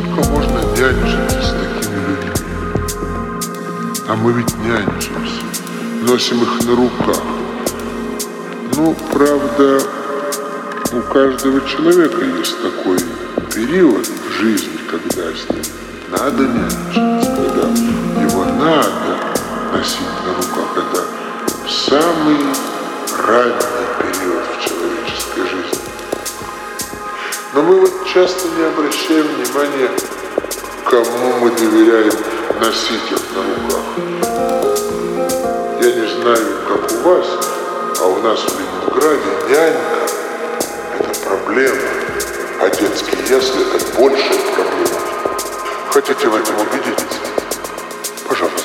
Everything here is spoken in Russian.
сколько можно нянчиться с такими людьми? А мы ведь нянчимся, носим их на руках. Ну, правда, у каждого человека есть такой период в жизни, когда с ним надо нянчиться, когда его надо носить на руках. Это самый ранний период в человеческой жизни. Но мы вот часто не обращаем внимания, кому мы доверяем носить их на руках. Я не знаю, как у вас, а у нас в Ленинграде нянька – это проблема, а детские ясли – это большая проблема. Хотите в этом убедиться? Пожалуйста.